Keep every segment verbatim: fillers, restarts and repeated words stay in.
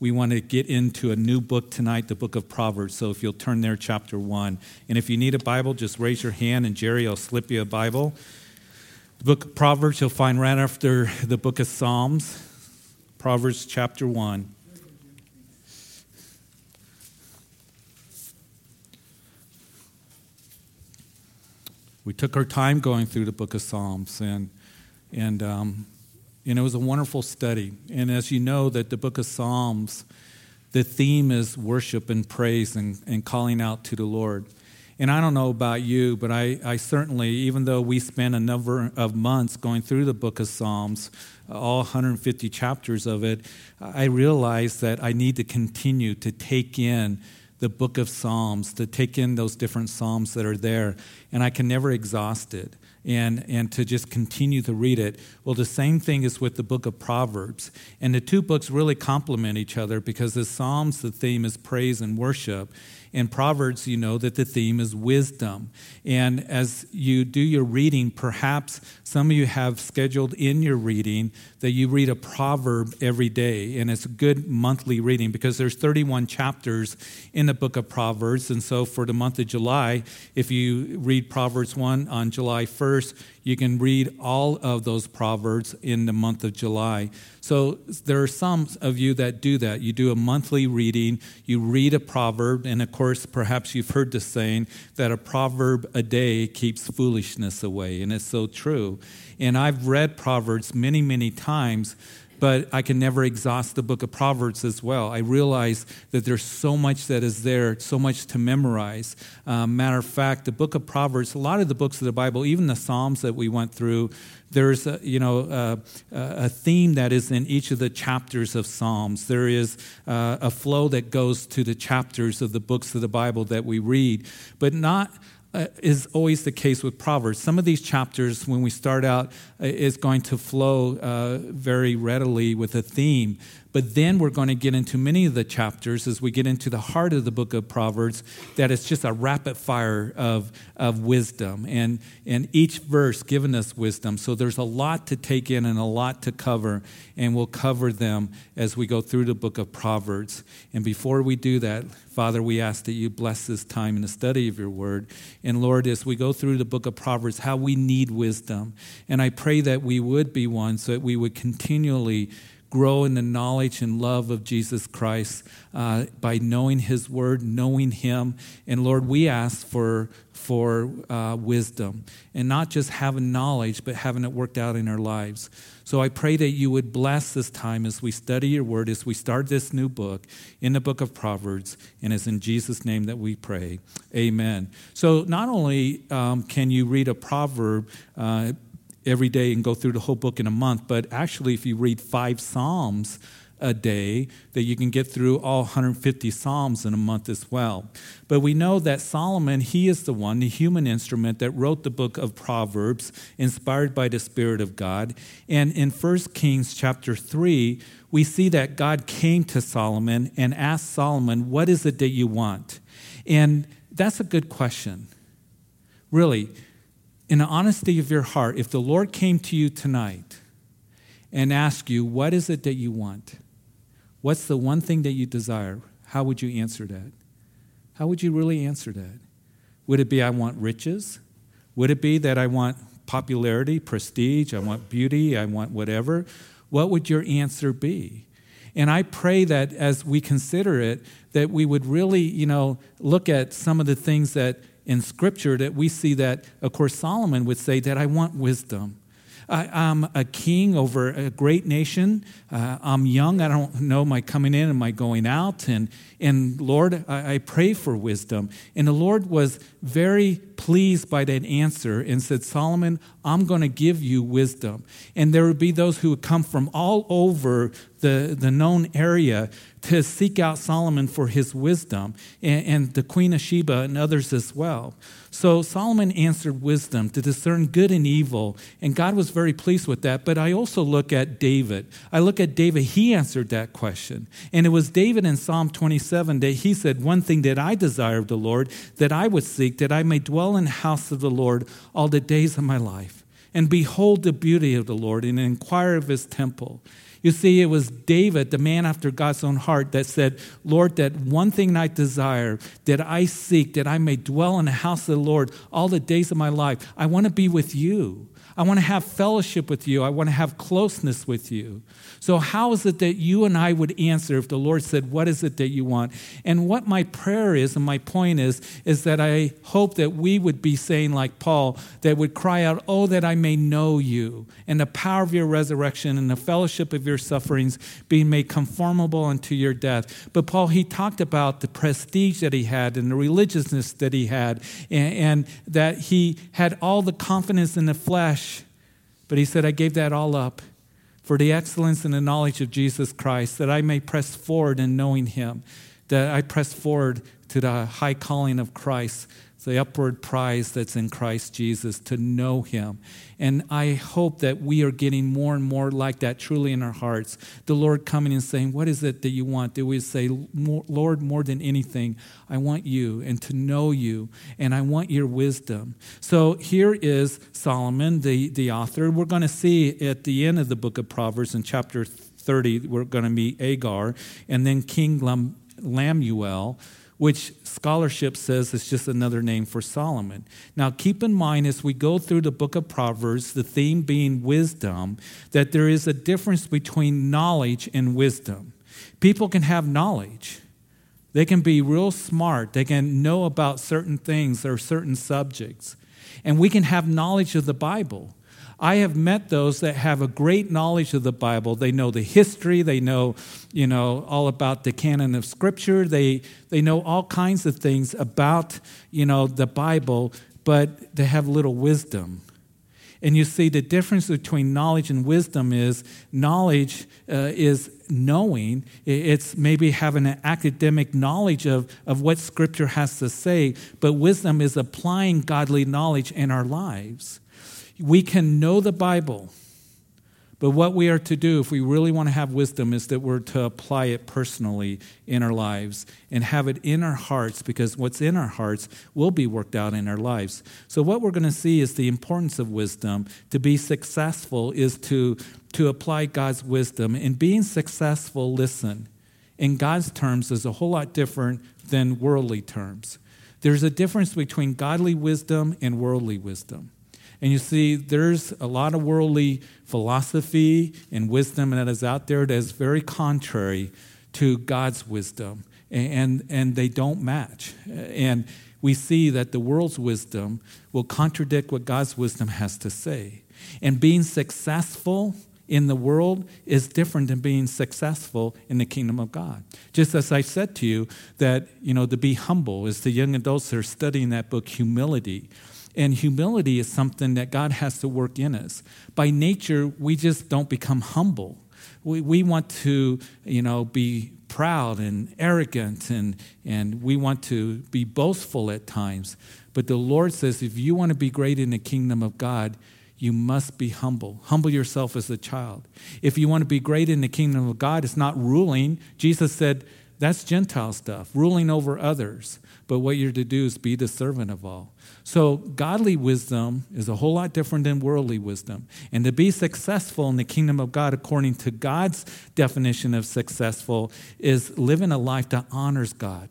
we want to get into a new book tonight, the book of Proverbs. So if you'll turn there, chapter one. And if you need a Bible, just raise your hand, and Jerry will slip you a Bible. The book of Proverbs you'll find right after the book of Psalms, Proverbs chapter one. We took our time going through the book of Psalms, and and um, and it was a wonderful study. And as you know, that the book of Psalms, the theme is worship and praise and, and calling out to the Lord. And I don't know about you, but I, I certainly, even though we spent a number of months going through the book of Psalms, all one hundred fifty chapters of it, I realized that I need to continue to take in the book of Psalms, to take in those different Psalms that are there. And I can never exhaust it, and, and to just continue to read it. Well, the same thing is with the book of Proverbs. And the two books really complement each other, because the Psalms, the theme is praise and worship. In Proverbs, you know that the theme is wisdom. And as you do your reading, perhaps some of you have scheduled in your reading that you read a proverb every day. And it's a good monthly reading, because there's thirty-one chapters in the book of Proverbs. And so for the month of July, if you read Proverbs one on July first, you can read all of those Proverbs in the month of July. So there are some of you that do that. You do a monthly reading, you read a proverb, and of course, perhaps you've heard the saying that a proverb a day keeps foolishness away, and it's so true. And I've read Proverbs many, many times, but I can never exhaust the book of Proverbs as well. I realize that there's so much that is there, so much to memorize. Um, matter of fact, the book of Proverbs, a lot of the books of the Bible, even the Psalms that we went through, there's a, you know uh, a theme that is in each of the chapters of Psalms. There is uh, a flow that goes to the chapters of the books of the Bible that we read, but not Uh, is always the case with Proverbs. Some of these chapters, when we start out, uh, is going to flow uh, very readily with a theme. But then we're going to get into many of the chapters as we get into the heart of the book of Proverbs, that it's just a rapid fire of of wisdom, and, and each verse giving us wisdom. So there's a lot to take in and a lot to cover, and we'll cover them as we go through the book of Proverbs. And before we do that, Father, we ask that you bless this time in the study of your word. And Lord, as we go through the book of Proverbs, how we need wisdom. And I pray that we would be one, so that we would continually grow in the knowledge and love of Jesus Christ uh, by knowing his word, knowing him. And Lord, we ask for for uh, wisdom, and not just having knowledge, but having it worked out in our lives. So I pray that you would bless this time as we study your word, as we start this new book in the book of Proverbs. And it's in Jesus' name that we pray. Amen. So not only um, can you read a proverb uh every day and go through the whole book in a month, but actually if you read five Psalms a day, that you can get through all one hundred fifty Psalms in a month as well. But we know that Solomon, he is the one, the human instrument, that wrote the book of Proverbs, inspired by the Spirit of God. And in First Kings chapter three, we see that God came to Solomon and asked Solomon, what is it that you want? And that's a good question, really. In the honesty of your heart, if the Lord came to you tonight and asked you, what is it that you want? What's the one thing that you desire? How would you answer that? How would you really answer that? Would it be, I want riches? Would it be that I want popularity, prestige? I want beauty? I want whatever? What would your answer be? And I pray that as we consider it, that we would really, you know, look at some of the things that in Scripture that we see that, of course, Solomon would say that I want wisdom. I, I'm a king over a great nation. Uh, I'm young. I don't know my coming in and my going out. And, and Lord, I, I pray for wisdom. And the Lord was very pleased by that answer and said, Solomon, I'm going to give you wisdom. And there would be those who would come from all over the, the known area to seek out Solomon for his wisdom, and, and the Queen of Sheba and others as well. So Solomon answered wisdom to discern good and evil, and God was very pleased with that. But I also look at David. I look at David. He answered that question. And it was David in Psalm twenty-seven that he said, one thing that I desire of the Lord, that I would seek, that I may dwell in the house of the Lord all the days of my life, and behold the beauty of the Lord, and inquire of his temple. You see, it was David, the man after God's own heart, that said, Lord, that one thing I desire, that I seek, that I may dwell in the house of the Lord all the days of my life. I want to be with you. I want to have fellowship with you. I want to have closeness with you. So how is it that you and I would answer if the Lord said, what is it that you want? And what my prayer is, and my point is, is that I hope that we would be saying like Paul, that would cry out, oh, that I may know you and the power of your resurrection and the fellowship of your sufferings, being made conformable unto your death. But Paul, he talked about the prestige that he had and the religiousness that he had, and, and that he had all the confidence in the flesh. But he said, I gave that all up for the excellence and the knowledge of Jesus Christ, that I may press forward in knowing him, that I press forward to the high calling of Christ, the upward prize that's in Christ Jesus, to know him. And I hope that we are getting more and more like that truly in our hearts. The Lord coming and saying, what is it that you want? That we say, Lord, more than anything, I want you and to know you, and I want your wisdom. So here is Solomon, the, the author. We're going to see at the end of the book of Proverbs in chapter thirty, we're going to meet Agar and then King Lam- Lamuel, which scholarship says it's just another name for Solomon. Now, keep in mind as we go through the book of Proverbs, the theme being wisdom, that there is a difference between knowledge and wisdom. People can have knowledge. They can be real smart. They can know about certain things or certain subjects. And we can have knowledge of the Bible. I have met those that have a great knowledge of the Bible. They know the history. They know, you know, all about the canon of Scripture. They they know all kinds of things about, you know, the Bible, but they have little wisdom. And you see, the difference between knowledge and wisdom is knowledge uh, is knowing. It's maybe having an academic knowledge of, of what Scripture has to say, but wisdom is applying godly knowledge in our lives. We can know the Bible, but what we are to do if we really want to have wisdom is that we're to apply it personally in our lives and have it in our hearts, because what's in our hearts will be worked out in our lives. So what we're going to see is the importance of wisdom. To be successful is to, to apply God's wisdom. And being successful, listen, in God's terms is a whole lot different than worldly terms. There's a difference between godly wisdom and worldly wisdom. And you see, there's a lot of worldly philosophy and wisdom that is out there that is very contrary to God's wisdom, and, and they don't match. And we see that the world's wisdom will contradict what God's wisdom has to say. And being successful in the world is different than being successful in the kingdom of God. Just as I said to you that, you know, to be humble is the young adults that are studying that book, Humility. And humility is something that God has to work in us. By nature, we just don't become humble. We we want to, you know, be proud and arrogant, and, and we want to be boastful at times. But the Lord says, if you want to be great in the kingdom of God, you must be humble. Humble yourself as a child. If you want to be great in the kingdom of God, it's not ruling. Jesus said, that's Gentile stuff, ruling over others. But what you're to do is be the servant of all. So godly wisdom is a whole lot different than worldly wisdom. And to be successful in the kingdom of God, according to God's definition of successful, is living a life that honors God,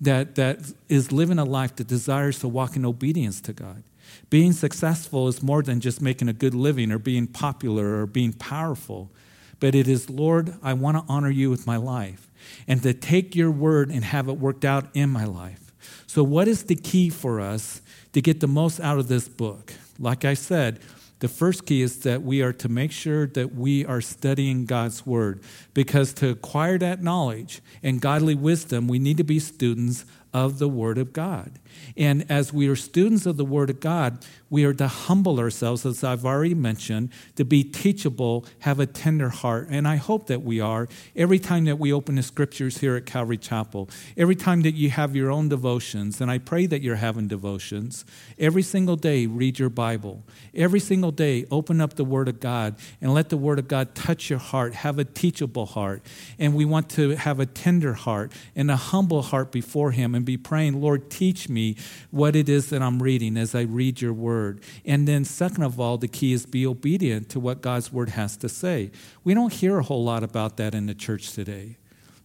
that, that is living a life that desires to walk in obedience to God. Being successful is more than just making a good living or being popular or being powerful. But it is, Lord, I want to honor you with my life, and to take your word and have it worked out in my life. So what is the key for us to get the most out of this book? Like I said, the first key is that we are to make sure that we are studying God's word, because to acquire that knowledge and godly wisdom, we need to be students of the word of God. And as we are students of the word of God, we are to humble ourselves, as I've already mentioned, to be teachable, have a tender heart. And I hope that we are. Every time that we open the scriptures here at Calvary Chapel, every time that you have your own devotions, and I pray that you're having devotions, every single day read your Bible. Every single day open up the word of God and let the word of God touch your heart. Have a teachable heart. And we want to have a tender heart and a humble heart before him, and and be praying, Lord, teach me what it is that I'm reading as I read your word. And then second of all, the key is be obedient to what God's word has to say. We don't hear a whole lot about that in the church today.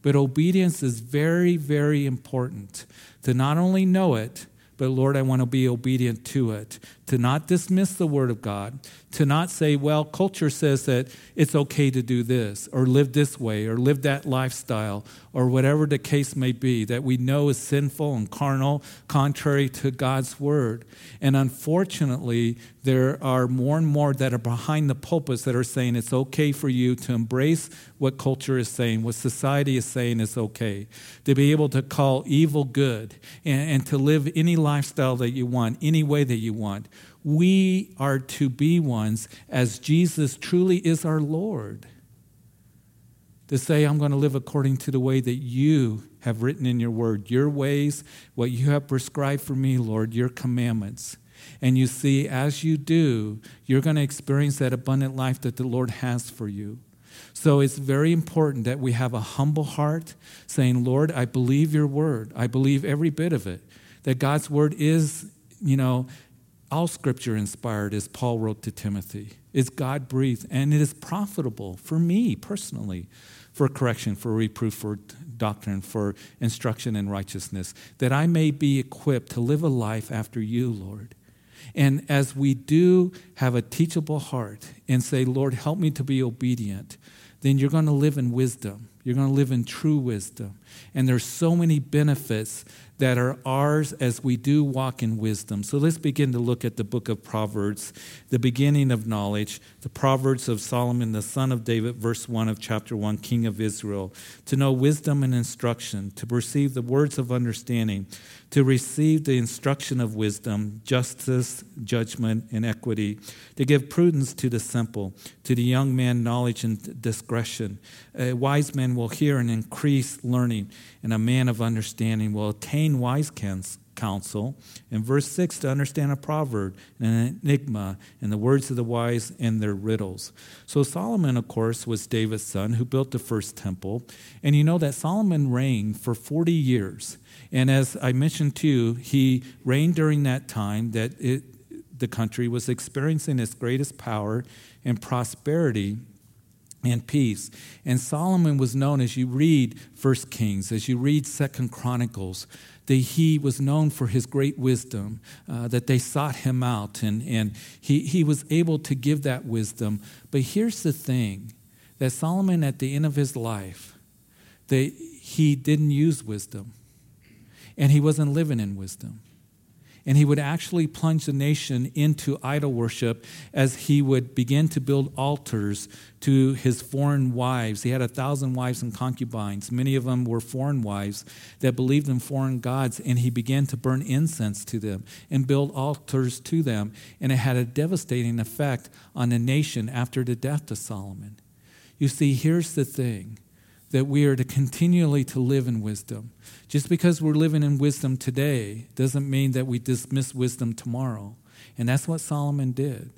But obedience is very, very important, to not only know it, but Lord, I want to be obedient to it, to not dismiss the word of God, to not say, well, culture says that it's okay to do this or live this way or live that lifestyle or whatever the case may be that we know is sinful and carnal, contrary to God's word. And unfortunately, there are more and more that are behind the pulpits that are saying it's okay for you to embrace what culture is saying, what society is saying is okay, to be able to call evil good and, and to live any lifestyle that you want, any way that you want. We are to be ones as Jesus truly is our Lord. To say, I'm going to live according to the way that you have written in your word, your ways, what you have prescribed for me, Lord, your commandments. And you see, as you do, you're going to experience that abundant life that the Lord has for you. So it's very important that we have a humble heart saying, Lord, I believe your word. I believe every bit of it. That God's word is, you know, all scripture inspired, as Paul wrote to Timothy. It's God-breathed, and it is profitable for me personally, for correction, for reproof, for doctrine, for instruction in righteousness, that I may be equipped to live a life after you, Lord. And as we do have a teachable heart and say, Lord, help me to be obedient, then you're going to live in wisdom. You're going to live in true wisdom. And there's so many benefits that are ours as we do walk in wisdom. So let's begin to look at the book of Proverbs, the beginning of knowledge, the Proverbs of Solomon, the son of David, verse one of chapter one, king of Israel, to know wisdom and instruction, to perceive the words of understanding, to receive the instruction of wisdom, justice, judgment, and equity, to give prudence to the simple, to the young man knowledge and discretion. A wise man will hear and increase learning, and a man of understanding will attain wise counsel. In verse six, to understand a proverb and an enigma and the words of the wise and their riddles. So Solomon, of course, was David's son who built the first temple. And you know that Solomon reigned for forty years. And as I mentioned to you, he reigned during that time that it, the country was experiencing its greatest power and prosperity and peace. And Solomon was known, as you read First Kings, as you read Second Chronicles, that he was known for his great wisdom, uh, that they sought him out, and, and he, he was able to give that wisdom. But here's the thing, that Solomon, at the end of his life, that he didn't use wisdom, and he wasn't living in wisdom. And he would actually plunge the nation into idol worship as he would begin to build altars to his foreign wives. He had a thousand wives and concubines. Many of them were foreign wives that believed in foreign gods, and he began to burn incense to them and build altars to them. And it had a devastating effect on the nation after the death of Solomon. You see, here's the thing, that we are to continually to live in wisdom. Just because we're living in wisdom today doesn't mean that we dismiss wisdom tomorrow. And that's what Solomon did.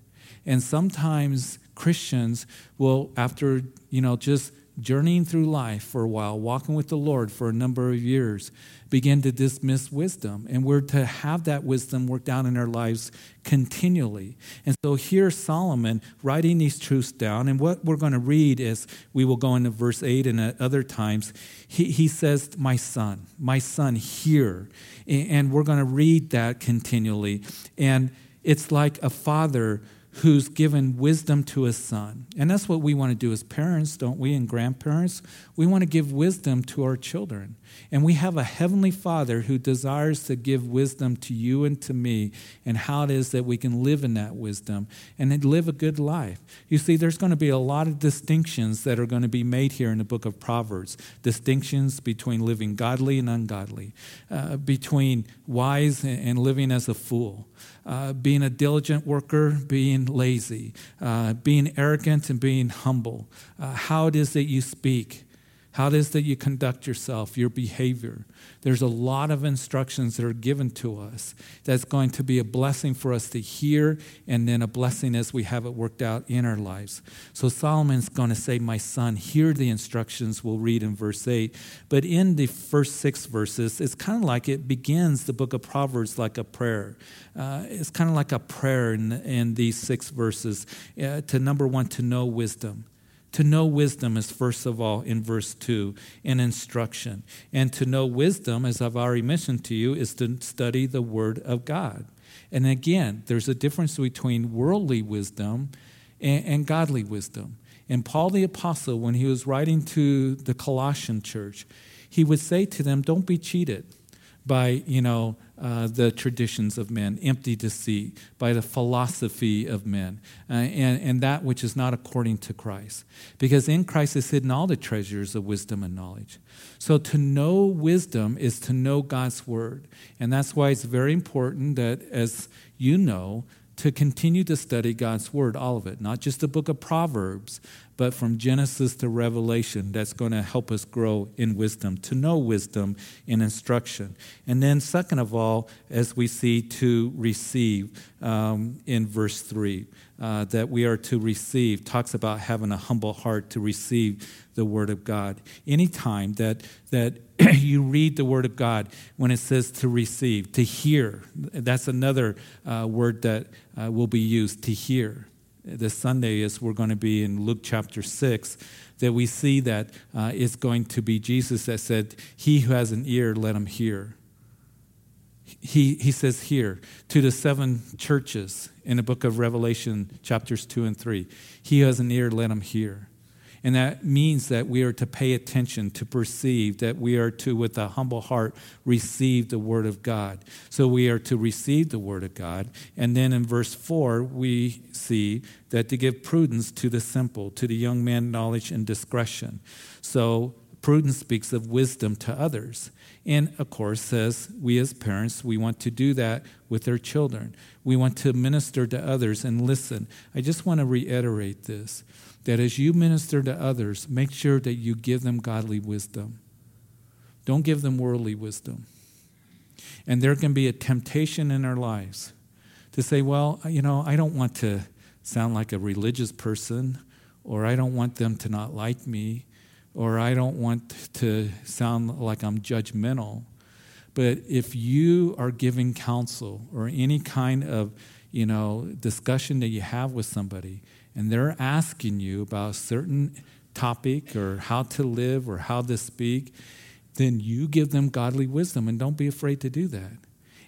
And sometimes Christians will, after, you know, just journeying through life for a while, walking with the Lord for a number of years, begin to dismiss wisdom. And we're to have that wisdom worked out in our lives continually. And so here's Solomon writing these truths down. And what we're going to read is, we will go into verse eight, and at other times, he, he says, my son, my son, hear. And we're going to read that continually. And it's like a father who's given wisdom to his son. And that's what we want to do as parents, don't we, and grandparents? We want to give wisdom to our children. And we have a heavenly Father who desires to give wisdom to you and to me, and how it is that we can live in that wisdom and live a good life. You see, there's going to be a lot of distinctions that are going to be made here in the book of Proverbs, distinctions between living godly and ungodly, uh, between wise and living as a fool, uh, being a diligent worker, being lazy, uh, being arrogant and being humble, uh, how it is that you speak, How it is that you conduct yourself, your behavior. There's a lot of instructions that are given to us that's going to be a blessing for us to hear, and then a blessing as we have it worked out in our lives. So Solomon's going to say, my son, hear the instructions. We'll read in verse eight. But in the first six verses, it's kind of like it begins the book of Proverbs like a prayer. Uh, it's kind of like a prayer in, in these six verses uh, to, number one, to know wisdom. To know wisdom is, first of all, in verse two, an instruction. And to know wisdom, as I've already mentioned to you, is to study the Word of God. And again, there's a difference between worldly wisdom and, and godly wisdom. And Paul the Apostle, when he was writing to the Colossian church, he would say to them, don't be cheated by, you know, Uh, the traditions of men, empty deceit, by the philosophy of men, uh, and, and that which is not according to Christ. Because in Christ is hidden all the treasures of wisdom and knowledge. So to know wisdom is to know God's word. And that's why it's very important that, as you know, to continue to study God's word, all of it, not just the book of Proverbs, but from Genesis to Revelation. That's going to help us grow in wisdom, to know wisdom in instruction. And then second of all, as we see, to receive um, in verse three, uh, that we are to receive, talks about having a humble heart to receive the word of God. Anytime that that you read the word of God, when it says to receive, to hear, that's another uh, word that uh, will be used, to hear. This Sunday is we're going to be in Luke chapter six, that we see that uh, it's going to be Jesus that said, he who has an ear, let him hear. He he says here to the seven churches in the book of Revelation chapters two and three, he who has an ear, let him hear. And that means that we are to pay attention, to perceive, that we are to, with a humble heart, receive the word of God. So we are to receive the word of God. And then in verse four, we see that to give prudence to the simple, to the young man, knowledge and discretion. So prudence speaks of wisdom to others. And, of course, says we as parents, we want to do that with our children. We want to minister to others and listen. I just want to reiterate this, that as you minister to others, make sure that you give them godly wisdom. Don't give them worldly wisdom. And there can be a temptation in our lives to say, well, you know, I don't want to sound like a religious person, or I don't want them to not like me, or I don't want to sound like I'm judgmental. But if you are giving counsel or any kind of, you know, discussion that you have with somebody, and they're asking you about a certain topic or how to live or how to speak, then you give them godly wisdom, and don't be afraid to do that.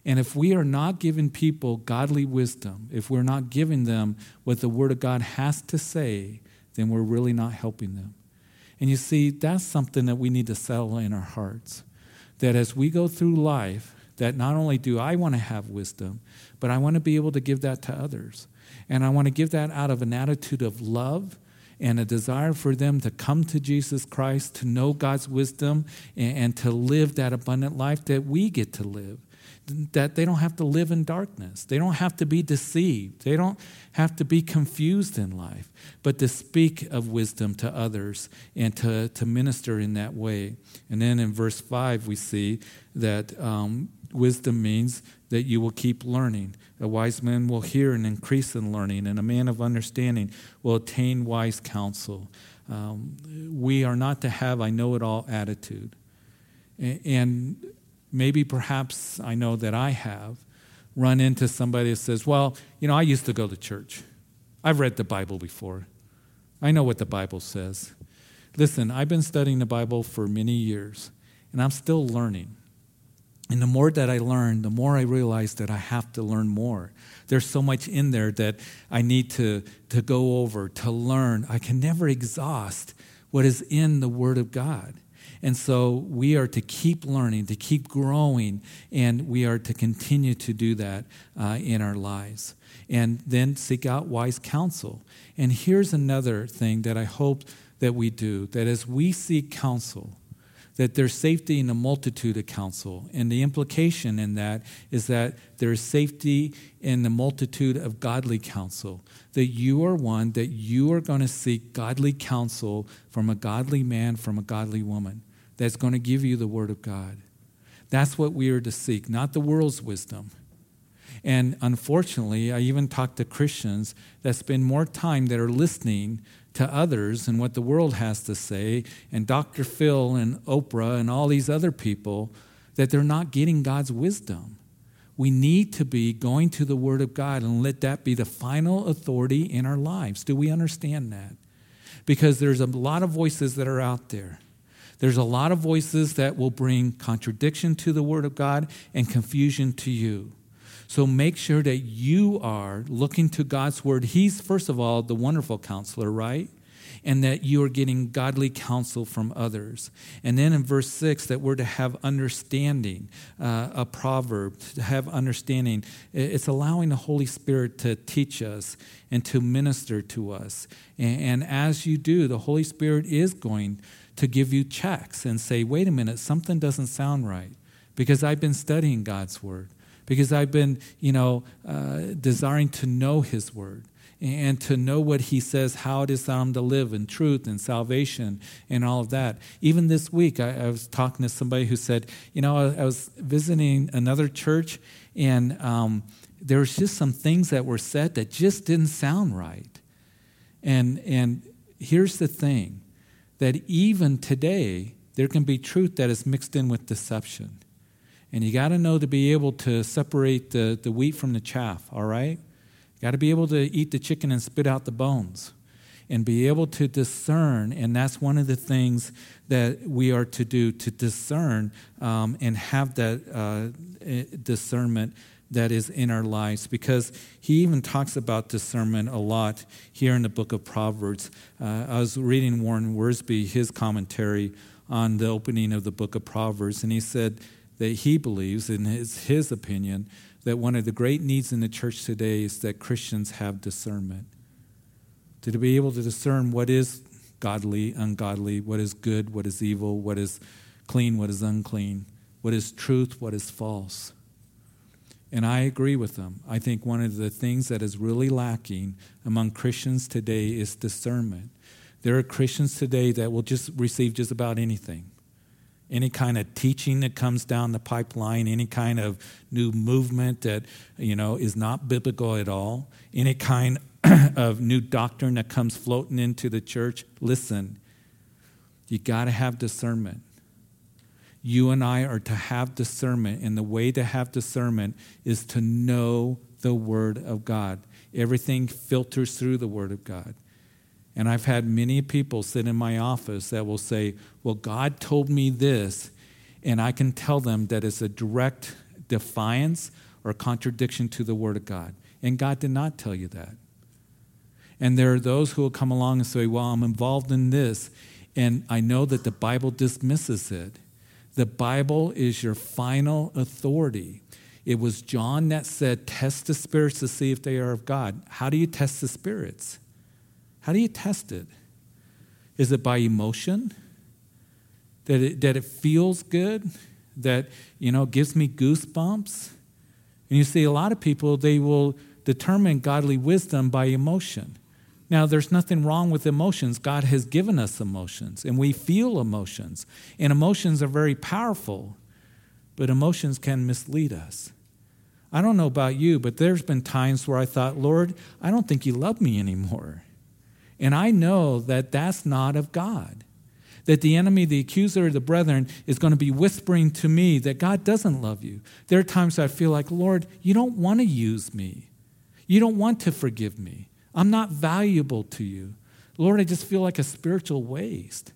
And if we are not giving people godly wisdom, if we're not giving them what the Word of God has to say, then we're really not helping them. And you see, that's something that we need to settle in our hearts, that as we go through life, that not only do I want to have wisdom, but I want to be able to give that to others. And I want to give that out of an attitude of love and a desire for them to come to Jesus Christ, to know God's wisdom, and, and to live that abundant life that we get to live, that they don't have to live in darkness. They don't have to be deceived. They don't have to be confused in life, but to speak of wisdom to others and to, to minister in that way. And then in verse five, we see that um, wisdom means that you will keep learning. A wise man will hear and increase in learning, and a man of understanding will attain wise counsel. Um, we are not to have I know-it-all attitude. And maybe perhaps I know that I have run into somebody that says, well, you know, I used to go to church. I've read the Bible before. I know what the Bible says. Listen, I've been studying the Bible for many years, and I'm still learning. And the more that I learn, the more I realize that I have to learn more. There's so much in there that I need to, to go over, to learn. I can never exhaust what is in the Word of God. And so we are to keep learning, to keep growing, and we are to continue to do that uh, in our lives. And then seek out wise counsel. And here's another thing that I hope that we do, that as we seek counsel, that there's safety in a multitude of counsel. And the implication in that is that there is safety in the multitude of godly counsel, that you are one, that you are going to seek godly counsel from a godly man, from a godly woman, that's going to give you the word of God. That's what we are to seek, not the world's wisdom. And unfortunately, I even talk to Christians that spend more time that are listening to others and what the world has to say, and Doctor Phil and Oprah and all these other people, that they're not getting God's wisdom. We need to be going to the Word of God and let that be the final authority in our lives. Do we understand that? Because there's a lot of voices that are out there. There's a lot of voices that will bring contradiction to the Word of God and confusion to you. So make sure that you are looking to God's word. He's, first of all, the wonderful counselor, right? And that you are getting godly counsel from others. And then in verse six, that we're to have understanding, uh, a proverb, to have understanding. It's allowing the Holy Spirit to teach us and to minister to us. And, and as you do, the Holy Spirit is going to give you checks and say, wait a minute, something doesn't sound right, because I've been studying God's word. Because I've been, you know, uh, desiring to know his word and to know what he says, how it is that I'm to live in truth and salvation and all of that. Even this week, I, I was talking to somebody who said, you know, I, I was visiting another church, and um, there was just some things that were said that just didn't sound right. And and here's the thing, that even today, there can be truth that is mixed in with deception. And you got to know to be able to separate the, the wheat from the chaff, all right? You got to be able to eat the chicken and spit out the bones and be able to discern. And that's one of the things that we are to do, to discern um, and have that uh, discernment that is in our lives, because he even talks about discernment a lot here in the book of Proverbs. Uh, I was reading Warren Wiersbe, his commentary on the opening of the book of Proverbs, and he said, that he believes, in his, his opinion, that one of the great needs in the church today is that Christians have discernment. To be able to discern what is godly, ungodly, what is good, what is evil, what is clean, what is unclean, what is truth, what is false. And I agree with them. I think one of the things that is really lacking among Christians today is discernment. There are Christians today that will just receive just about anything. Any kind of teaching that comes down the pipeline, any kind of new movement that, you know, is not biblical at all, any kind of new doctrine that comes floating into the church. Listen, you got to have discernment. You and I are to have discernment, and the way to have discernment is to know the Word of God. Everything filters through the Word of God. And I've had many people sit in my office that will say, well, God told me this, and I can tell them that it's a direct defiance or contradiction to the Word of God. And God did not tell you that. And there are those who will come along and say, well, I'm involved in this, and I know that the Bible dismisses it. The Bible is your final authority. It was John that said, test the spirits to see if they are of God. How do you test the spirits? How do you test it? Is it by emotion? That it, that it feels good? That, you know, gives me goosebumps? And you see a lot of people, they will determine godly wisdom by emotion. Now, there's nothing wrong with emotions. God has given us emotions, and we feel emotions. And emotions are very powerful, but emotions can mislead us. I don't know about you, but there's been times where I thought, Lord, I don't think you love me anymore. And I know that that's not of God, that the enemy, the accuser of the brethren, is going to be whispering to me that God doesn't love you. There are times I feel like, Lord, you don't want to use me. You don't want to forgive me. I'm not valuable to you. Lord, I just feel like a spiritual waste.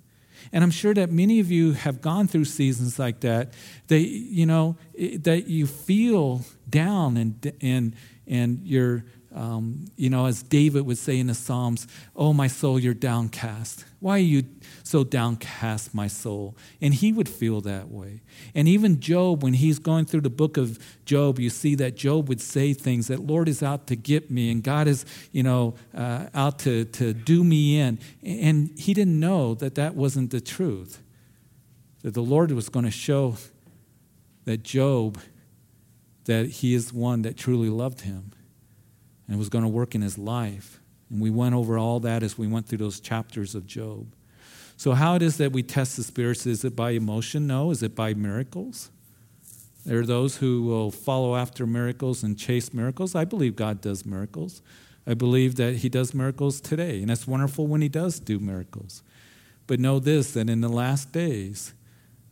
And I'm sure that many of you have gone through seasons like that, that, you know, that you feel down and, and, and you're, Um, you know, as David would say in the Psalms, oh, my soul, you're downcast. Why are you so downcast, my soul? And he would feel that way. And even Job, when he's going through the book of Job, you see that Job would say things that Lord is out to get me, and God is, you know, uh, out to, to do me in. And he didn't know that that wasn't the truth. that the Lord was going to show that Job that he is one that truly loved him and was going to work in his life. And we went over all that as we went through those chapters of Job. So how it is that we test the spirits? Is it by emotion? No. Is it by miracles? There are those who will follow after miracles and chase miracles. I believe God does miracles. I believe that he does miracles today. And it's wonderful when he does do miracles. But know this, that in the last days,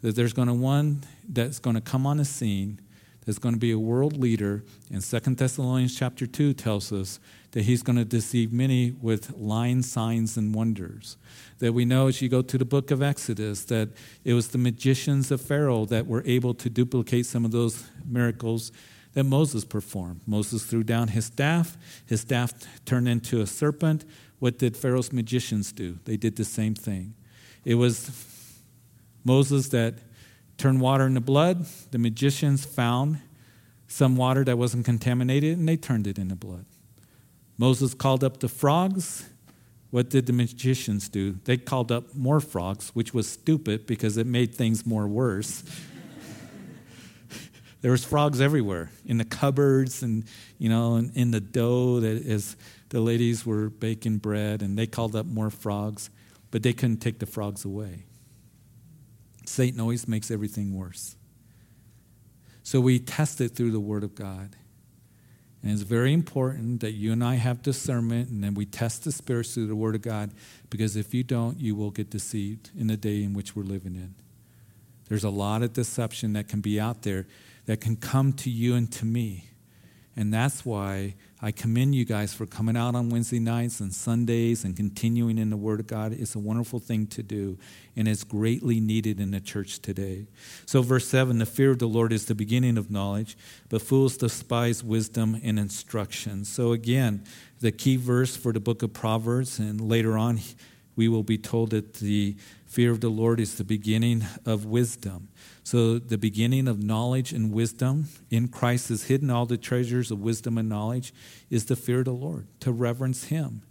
that there's going to one that's going to come on the scene that's going to be a world leader. And Second Thessalonians chapter two tells us that he's going to deceive many with lying signs and wonders. That we know as you go to the book of Exodus that it was the magicians of Pharaoh that were able to duplicate some of those miracles that Moses performed. Moses threw down his staff. His staff turned into a serpent. What did Pharaoh's magicians do? They did the same thing. It was Moses that turned water into blood. The magicians found some water that wasn't contaminated, and they turned it into blood. Moses called up the frogs. What did the magicians do? They called up more frogs, which was stupid because it made things more worse. There was frogs everywhere, in the cupboards and, you know, in, in the dough that as the ladies were baking bread, and they called up more frogs, but they couldn't take the frogs away. Satan always makes everything worse. So we test it through the Word of God. And it's very important that you and I have discernment, and then we test the spirits through the Word of God, because if you don't, you will get deceived in the day in which we're living in. There's a lot of deception that can be out there that can come to you and to me. And that's why I commend you guys for coming out on Wednesday nights and Sundays and continuing in the Word of God. It's a wonderful thing to do, and it's greatly needed in the church today. So verse seven, the fear of the Lord is the beginning of knowledge, but fools despise wisdom and instruction. So again, the key verse for the book of Proverbs, and later on we will be told that the fear of the Lord is the beginning of wisdom. So the beginning of knowledge and wisdom, in Christ is hidden all the treasures of wisdom and knowledge, is the fear of the Lord, to reverence him.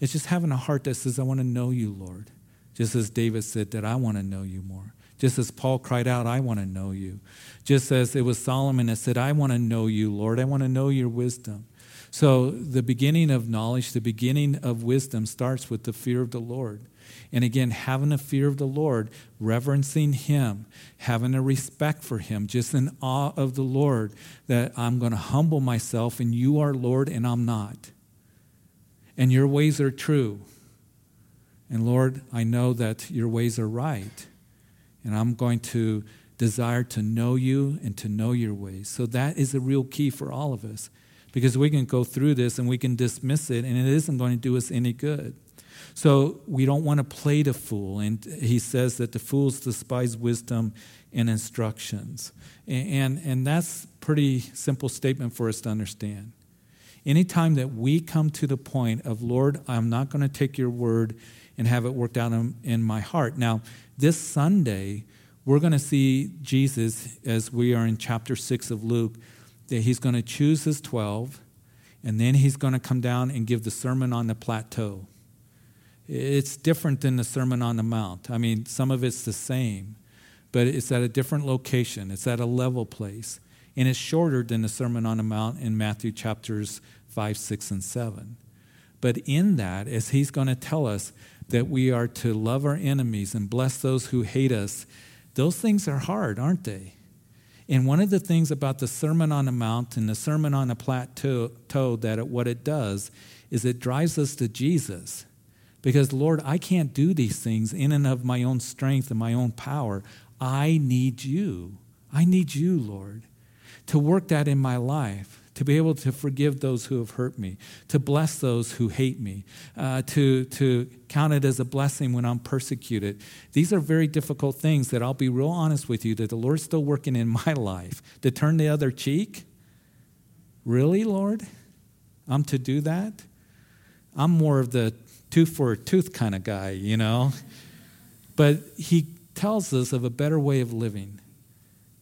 It's just having a heart that says, I want to know you, Lord. Just as David said that I want to know you more. Just as Paul cried out, I want to know you. Just as it was Solomon that said, I want to know you, Lord. I want to know your wisdom. So the beginning of knowledge, the beginning of wisdom starts with the fear of the Lord. And again, having a fear of the Lord, reverencing him, having a respect for him, just an awe of the Lord, that I'm going to humble myself and you are Lord and I'm not. And your ways are true. And Lord, I know that your ways are right. And I'm going to desire to know you and to know your ways. So that is a real key for all of us. Because we can go through this and we can dismiss it and it isn't going to do us any good. So we don't want to play the fool. And he says that the fools despise wisdom and instructions. And, and, and that's a pretty simple statement for us to understand. Anytime that we come to the point of, Lord, I'm not going to take your word and have it worked out in, in my heart. Now, this Sunday, we're going to see Jesus, as we are in chapter six of Luke, that he's going to choose his twelve, and then he's going to come down and give the Sermon on the Plateau. It's different than the Sermon on the Mount. I mean, some of it's the same, but it's at a different location. It's at a level place, and it's shorter than the Sermon on the Mount in Matthew chapters five, six, and seven. But in that, as he's going to tell us that we are to love our enemies and bless those who hate us, those things are hard, aren't they? And one of the things about the Sermon on the Mount and the Sermon on the Plateau, that it, what it does is it drives us to Jesus. Because, Lord, I can't do these things in and of my own strength and my own power. I need you. I need you, Lord, to work that in my life, to be able to forgive those who have hurt me, to bless those who hate me, uh, to, to count it as a blessing when I'm persecuted. These are very difficult things that I'll be real honest with you, that the Lord's still working in my life. To turn the other cheek? Really, Lord? I'm to do that? I'm more of the tooth for a tooth kind of guy, you know? But he tells us of a better way of living.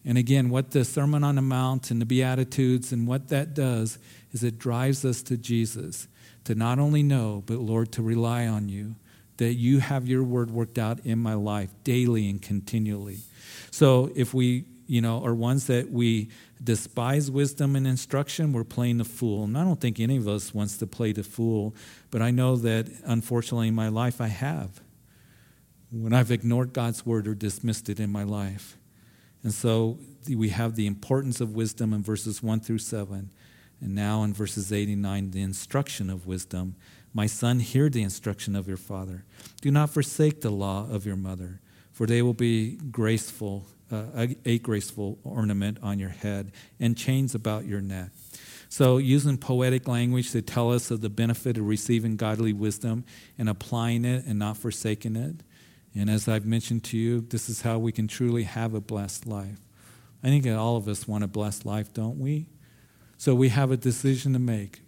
And again, what the Sermon on the Mount and the Beatitudes and what that does is it drives us to Jesus, to not only know, but Lord, to rely on you, that you have your word worked out in my life daily and continually. So if we, you know, are ones that we despise wisdom and instruction, we're playing the fool. And I don't think any of us wants to play the fool, but I know that unfortunately in my life I have, when I've ignored God's word or dismissed it in my life. And so we have the importance of wisdom in verses one through seven. And now in verses eight and nine, the instruction of wisdom. My son, hear the instruction of your father. Do not forsake the law of your mother, for they will be graceful, uh, a, a graceful ornament on your head and chains about your neck. So using poetic language to tell us of the benefit of receiving godly wisdom and applying it and not forsaking it. And as I've mentioned to you, this is how we can truly have a blessed life. I think that all of us want a blessed life, don't we? So we have a decision to make.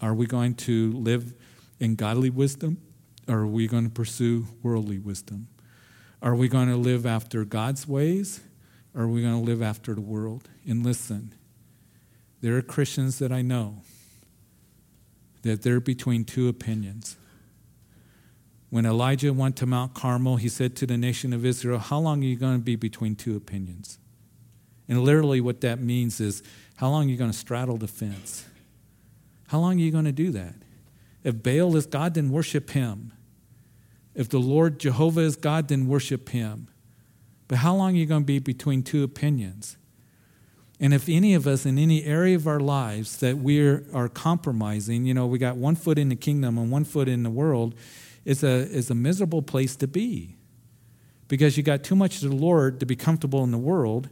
Are we going to live in godly wisdom, or are we going to pursue worldly wisdom? Are we going to live after God's ways, or are we going to live after the world? And listen, there are Christians that I know that they're between two opinions. When Elijah went to Mount Carmel, he said to the nation of Israel, how long are you going to be between two opinions? And literally what that means is, how long are you going to straddle the fence? How long are you going to do that? If Baal is God, then worship him. If the Lord Jehovah is God, then worship him. But how long are you going to be between two opinions? And if any of us in any area of our lives that we are compromising, you know, we got one foot in the kingdom and one foot in the world, it's a, it's a miserable place to be, because you got too much of the Lord to be comfortable in the world,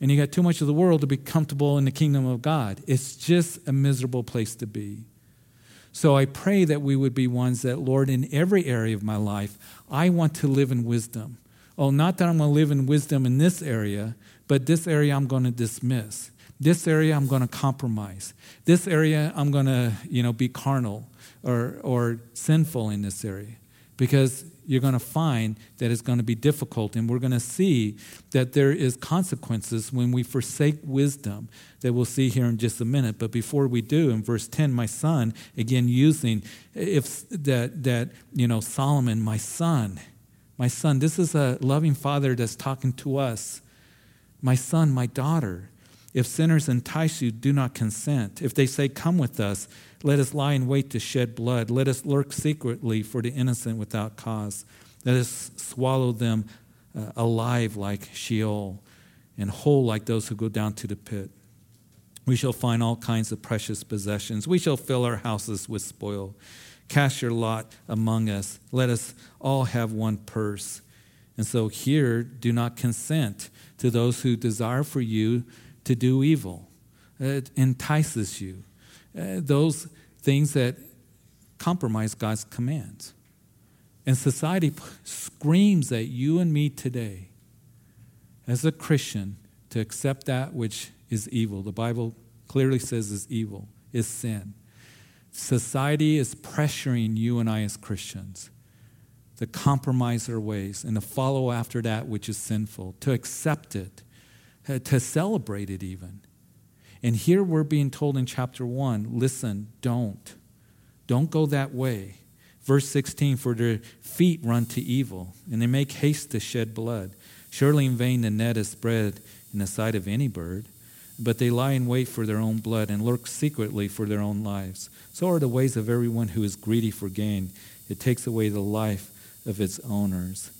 and you got too much of the world to be comfortable in the kingdom of God. It's just a miserable place to be. So I pray that we would be ones that, Lord, in every area of my life, I want to live in wisdom. Oh, not that I'm going to live in wisdom in this area, but this area I'm going to dismiss. This area I'm going to compromise. This area I'm going to, you know, be carnal or or sinful in this area, because you're going to find that it's going to be difficult, and we're going to see that there is consequences when we forsake wisdom that we'll see here in just a minute. But before we do, in verse ten, my son, again using if that that you know Solomon, my son, my son, this is a loving father that's talking to us. My son, my daughter, if sinners entice you, do not consent. If they say, come with us, let us lie in wait to shed blood. Let us lurk secretly for the innocent without cause. Let us swallow them uh, alive like Sheol, and whole like those who go down to the pit. We shall find all kinds of precious possessions. We shall fill our houses with spoil. Cast your lot among us. Let us all have one purse. And so here, do not consent to those who desire for you to do evil. It entices you. Uh, those things that compromise God's commands. And society p- screams at you and me today as a Christian to accept that which is evil. The Bible clearly says is evil, is sin. Society is pressuring you and I as Christians to compromise our ways and to follow after that which is sinful, to accept it, uh, to celebrate it even. And here we're being told in chapter one, listen, don't. Don't go that way. Verse sixteen, for their feet run to evil, and they make haste to shed blood. Surely in vain the net is spread in the sight of any bird, but they lie in wait for their own blood and lurk secretly for their own lives. So are the ways of everyone who is greedy for gain. It takes away the life of its owners.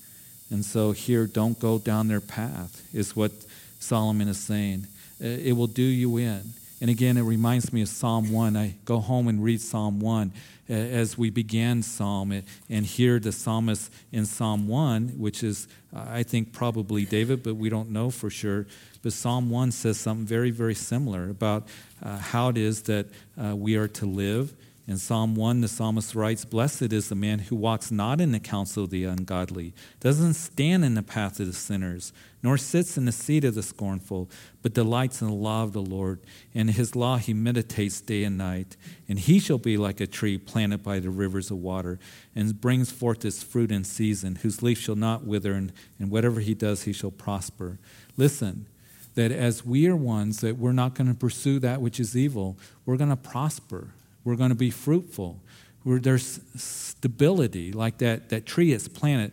And so here, don't go down their path, is what Solomon is saying. It will do you in. And again, it reminds me of Psalm one. I go home and read Psalm one as we began Psalm and hear the psalmist in Psalm one, which is, I think, probably David, but we don't know for sure. But Psalm one says something very, very similar about uh, how it is that uh, we are to live. In Psalm one, the psalmist writes, blessed is the man who walks not in the counsel of the ungodly, doesn't stand in the path of the sinners, nor sits in the seat of the scornful, but delights in the law of the Lord. And his law he meditates day and night. And he shall be like a tree planted by the rivers of water, and brings forth its fruit in season, whose leaf shall not wither, and, and whatever he does he shall prosper. Listen, that as we are ones that we're not going to pursue that which is evil, we're going to prosper. We're going to be fruitful. where there's stability, like that, that tree is planted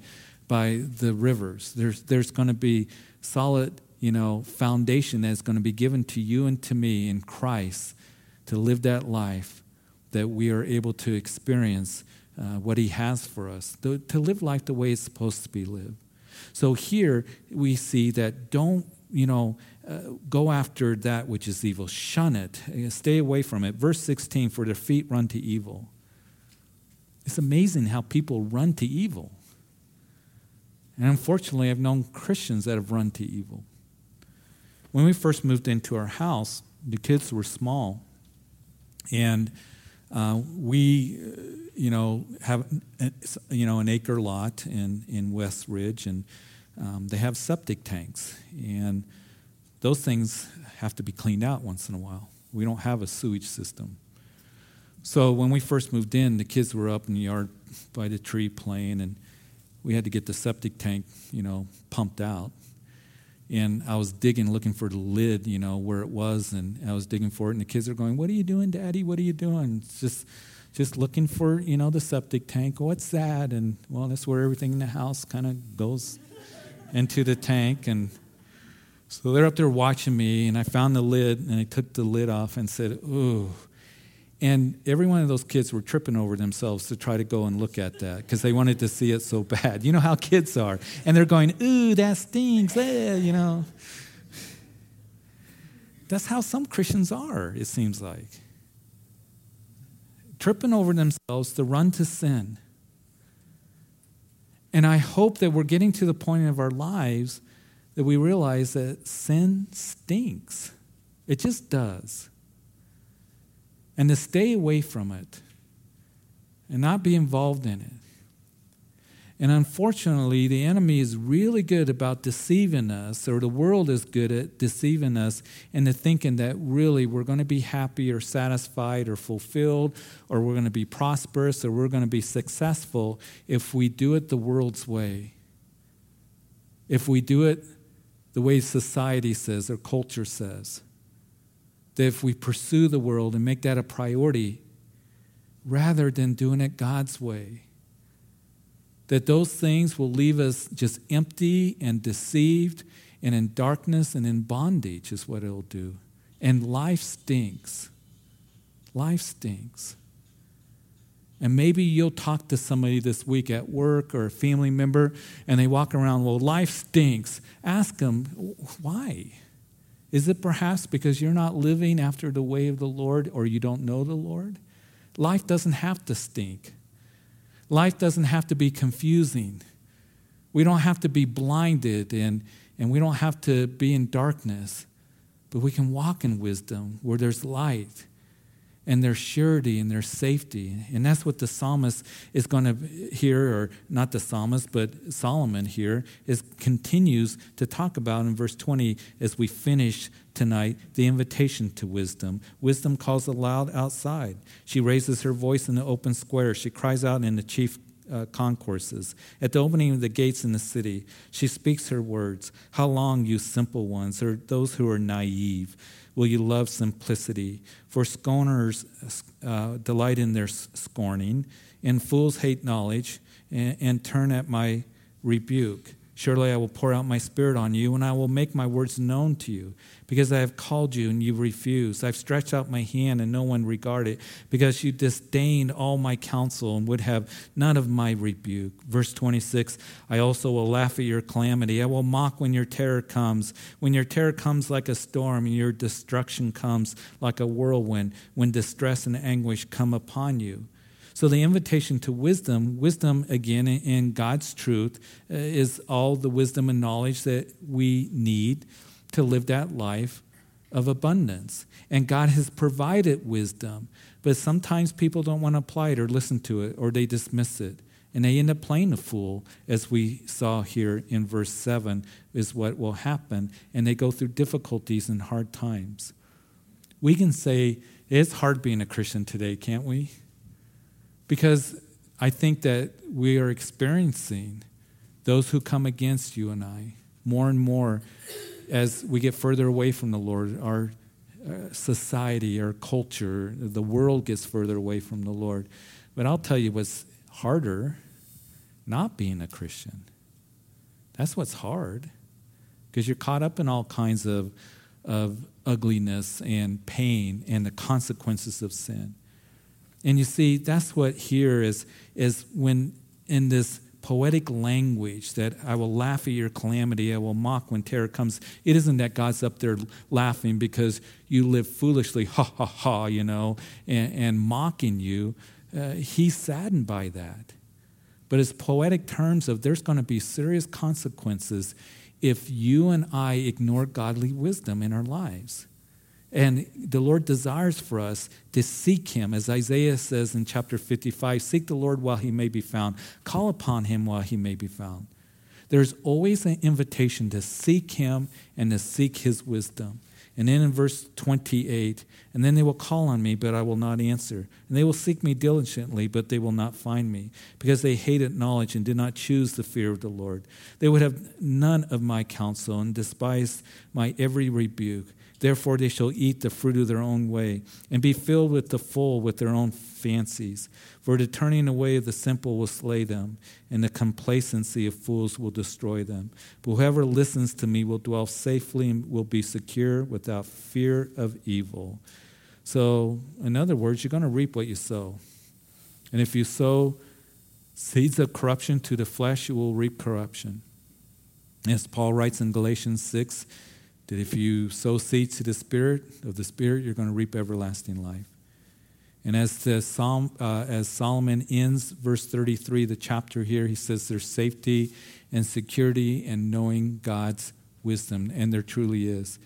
by the rivers. There's there's going to be solid, you know, foundation that's going to be given to you and to me in Christ to live that life that we are able to experience uh, what he has for us, to, to live life the way it's supposed to be lived. So here we see that don't, you know, uh, go after that which is evil. Shun it. Stay away from it. Verse sixteen, for their feet run to evil. It's amazing how people run to evil. And unfortunately, I've known Christians that have run to evil. When we first moved into our house, the kids were small, and uh, we, uh, you know, have uh, you know an acre lot in, in West Ridge, and um, they have septic tanks, and those things have to be cleaned out once in a while. We don't have a sewage system. So when we first moved in, the kids were up in the yard by the tree playing, and we had to get the septic tank, you know, pumped out. And I was digging, looking for the lid, you know, where it was, and I was digging for it. And the kids are going, "What are you doing, Daddy? What are you doing?" It's just, just looking for, you know, the septic tank. What's that? And well, that's where everything in the house kind of goes into the tank. And so they're up there watching me, and I found the lid, and I took the lid off and said, "Ooh." And every one of those kids were tripping over themselves to try to go and look at that because they wanted to see it so bad. You know how kids are. And they're going, "Ooh, that stinks," eh, you know. That's how some Christians are, it seems like. Tripping over themselves to run to sin. And I hope that we're getting to the point of our lives that we realize that sin stinks. It just does. And to stay away from it and not be involved in it. And unfortunately, the enemy is really good about deceiving us, or the world is good at deceiving us into thinking that really we're going to be happy or satisfied or fulfilled, or we're going to be prosperous, or we're going to be successful if we do it the world's way. If we do it the way society says or culture says. That if we pursue the world and make that a priority rather than doing it God's way, that those things will leave us just empty and deceived and in darkness and in bondage is what it'll do. And life stinks. Life stinks. And maybe you'll talk to somebody this week at work or a family member, and they walk around, "Well, life stinks." Ask them, why? Is it perhaps because you're not living after the way of the Lord, or you don't know the Lord? Life doesn't have to stink. Life doesn't have to be confusing. We don't have to be blinded, and, and we don't have to be in darkness. But we can walk in wisdom where there's light and there's surety and there's safety. And that's what the psalmist is going to hear, or not the psalmist, but Solomon here is continues to talk about in verse twenty as we finish tonight, the invitation to wisdom. Wisdom calls aloud outside. She raises her voice in the open square. She cries out in the chief uh, concourses. At the opening of the gates in the city, she speaks her words. How long, you simple ones, or those who are naive? Will you love simplicity? For scorners uh, delight in their scorning, and fools hate knowledge, and, and turn at my rebuke. Surely I will pour out my spirit on you, and I will make my words known to you, because I have called you, and you refused. I've stretched out my hand, and no one regarded, because you disdained all my counsel and would have none of my rebuke. Verse twenty-six, I also will laugh at your calamity. I will mock when your terror comes, when your terror comes like a storm, and your destruction comes like a whirlwind, when distress and anguish come upon you. So the invitation to wisdom, wisdom again in God's truth, is all the wisdom and knowledge that we need to live that life of abundance. And God has provided wisdom, but sometimes people don't want to apply it or listen to it, or they dismiss it. And they end up playing a fool, as we saw here in verse seven, is what will happen. And they go through difficulties and hard times. We can say, it's hard being a Christian today, can't we? Because I think that we are experiencing those who come against you and I more and more as we get further away from the Lord. Our society, our culture, the world gets further away from the Lord. But I'll tell you what's harder, not being a Christian. That's what's hard, because you're caught up in all kinds of, of ugliness and pain and the consequences of sin. And you see, that's what here is, is when in this poetic language that I will laugh at your calamity, I will mock when terror comes. It isn't that God's up there laughing because you live foolishly, ha, ha, ha, you know, and, and mocking you. Uh, he's saddened by that. But it's poetic terms of there's going to be serious consequences if you and I ignore godly wisdom in our lives. And the Lord desires for us to seek him. As Isaiah says in chapter fifty-five, seek the Lord while he may be found. Call upon him while he may be found. There's always an invitation to seek him and to seek his wisdom. And then in verse twenty-eight, and then they will call on me, but I will not answer. And they will seek me diligently, but they will not find me, because they hated knowledge and did not choose the fear of the Lord. They would have none of my counsel and despised my every rebuke. Therefore they shall eat the fruit of their own way and be filled with the full with their own fancies. For the turning away of the simple will slay them, and the complacency of fools will destroy them. But whoever listens to me will dwell safely and will be secure without fear of evil. So, in other words, you're going to reap what you sow. And if you sow seeds of corruption to the flesh, you will reap corruption. As Paul writes in Galatians six, that if you sow seeds to the Spirit, of the Spirit, you're going to reap everlasting life. And as the Psalm, uh, as Solomon ends verse thirty-three, the chapter here, he says there's safety and security in knowing God's wisdom, and there truly is.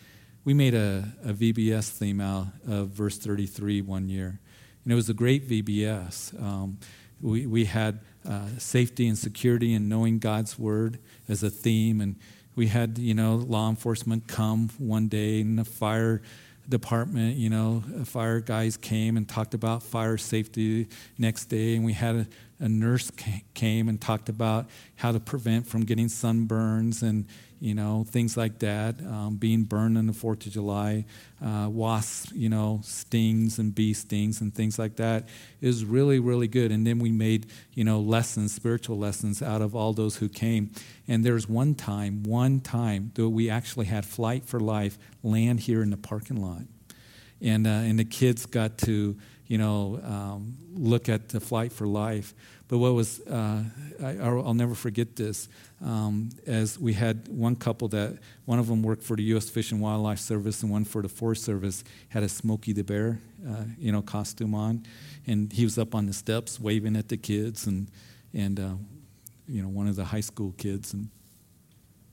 We made a, a V B S theme out of verse thirty-three one year, and it was a great V B S. Um, we we had uh, safety and security in knowing God's word as a theme, and we had, you know, law enforcement come one day, and the fire department, you know, fire guys came and talked about fire safety next day. And we had a, a nurse came and talked about how to prevent from getting sunburns and, you know, things like that, um, being burned on the fourth of July, uh, wasps, you know, stings and bee stings and things like that. It was really, really good. And then we made, you know, lessons, spiritual lessons out of all those who came. And there's one time, one time, though, we actually had Flight for Life land here in the parking lot. And uh, and the kids got to, you know, um, look at the Flight for Life. But what was, uh, I, I'll never forget this, um, as we had one couple that, one of them worked for the U S Fish and Wildlife Service and one for the Forest Service, had a Smokey the Bear, uh, you know, costume on. And he was up on the steps waving at the kids and, and uh, you know, one of the high school kids. And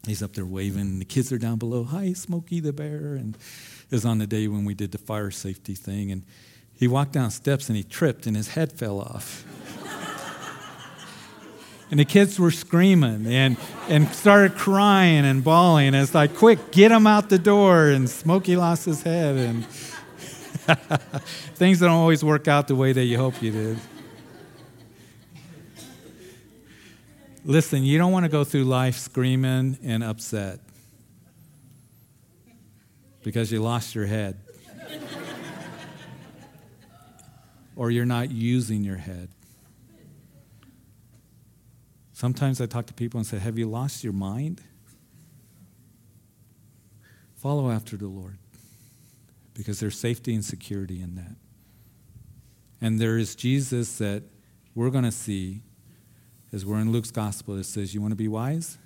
he's up there waving. And the kids are down below, hi, Smokey the Bear. And it was on the day when we did the fire safety thing. And he walked down steps and he tripped and his head fell off. And the kids were screaming and, and started crying and bawling. And it's like, quick, get him out the door. And Smokey lost his head. And things don't always work out the way that you hope you did. Listen, you don't want to go through life screaming and upset because you lost your head. Or you're not using your head. Sometimes I talk to people and say, have you lost your mind? Follow after the Lord, because there's safety and security in that. And there is Jesus that we're going to see as we're in Luke's gospel. It says, you want to be wise?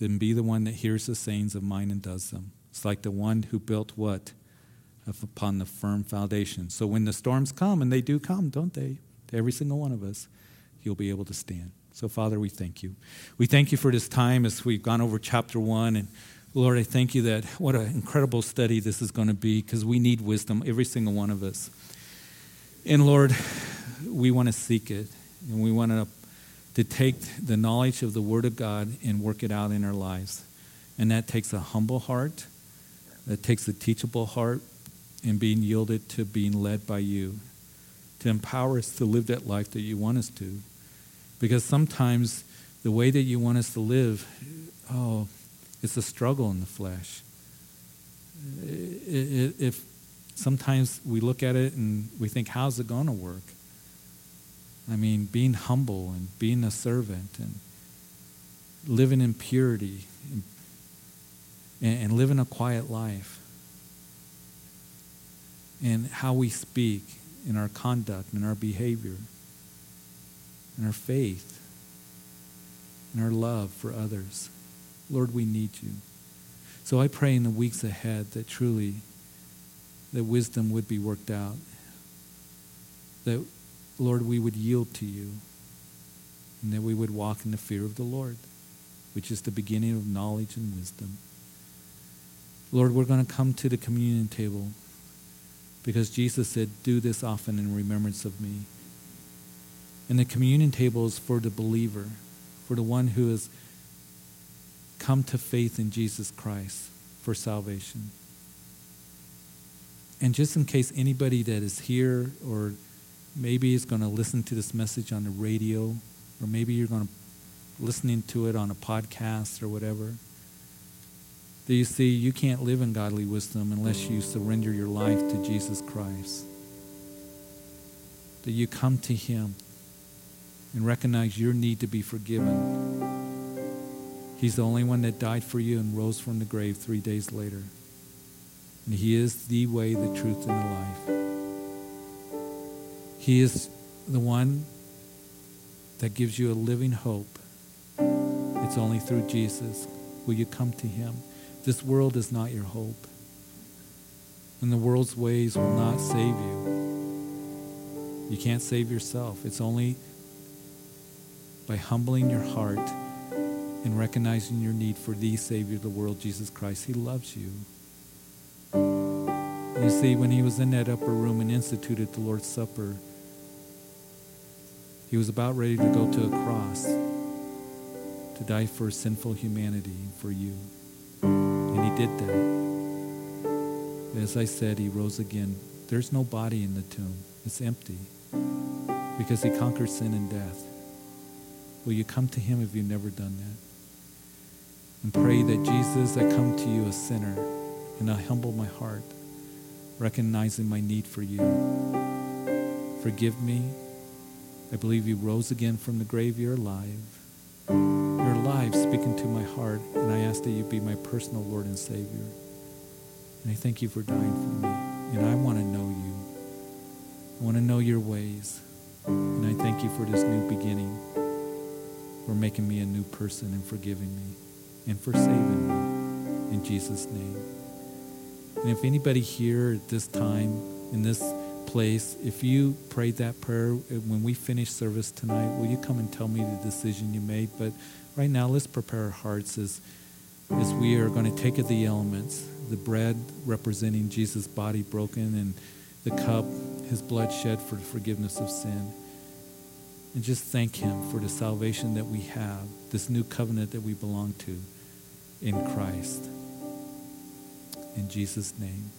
Then be the one that hears the sayings of mine and does them. It's like the one who built what? Upon the firm foundation. So when the storms come, and they do come, don't they? To every single one of us, you'll be able to stand. So, Father, we thank you. We thank you for this time as we've gone over chapter one. And, Lord, I thank you that what an incredible study this is going to be, because we need wisdom, every single one of us. And, Lord, we want to seek it, and we want to, to take the knowledge of the Word of God and work it out in our lives. And that takes a humble heart. That takes a teachable heart. And being yielded to being led by you, to empower us to live that life that you want us to. Because sometimes the way that you want us to live, oh, it's a struggle in the flesh. If sometimes we look at it and we think, how's it going to work? I mean, being humble and being a servant and living in purity and, and living a quiet life. And how we speak in our conduct and our behavior and our faith and our love for others. Lord, we need you. So I pray in the weeks ahead that truly that wisdom would be worked out, that, Lord, we would yield to you, and that we would walk in the fear of the Lord, which is the beginning of knowledge and wisdom. Lord, we're going to come to the communion table because Jesus said, do this often in remembrance of me. And the communion table is for the believer, for the one who has come to faith in Jesus Christ for salvation. And just in case anybody that is here or maybe is going to listen to this message on the radio, or maybe you're going to listening to it on a podcast or whatever, do you see you can't live in godly wisdom unless you surrender your life to Jesus Christ? That you come to him and recognize your need to be forgiven. He's the only one that died for you and rose from the grave three days later. And he is the way, the truth, and the life. He is the one that gives you a living hope. It's only through Jesus. Will you come to him? This world is not your hope. And the world's ways will not save you. You can't save yourself. It's only by humbling your heart and recognizing your need for the Savior of the world, Jesus Christ. He loves you. You see, when he was in that upper room and instituted the Lord's Supper, he was about ready to go to a cross to die for sinful humanity and for you. And he did that. As I said, he rose again. There's no body in the tomb. It's empty because he conquered sin and death. Will you come to him if you've never done that? And pray that, Jesus, I come to you a sinner and I humble my heart, recognizing my need for you. Forgive me. I believe you rose again from the grave. You're alive. You're alive, speaking to my heart, and I ask that you be my personal Lord and Savior. And I thank you for dying for me, and I want to know you. I want to know your ways, and I thank you for this new beginning, for making me a new person and forgiving me and for saving me. In Jesus' name. And if anybody here at this time, in this place, if you prayed that prayer, when we finish service tonight, will you come and tell me the decision you made? But right now, let's prepare our hearts as, as we are going to take of the elements, the bread representing Jesus' body broken and the cup, his blood shed for the forgiveness of sin. And just thank him for the salvation that we have, this new covenant that we belong to in Christ. In Jesus' name.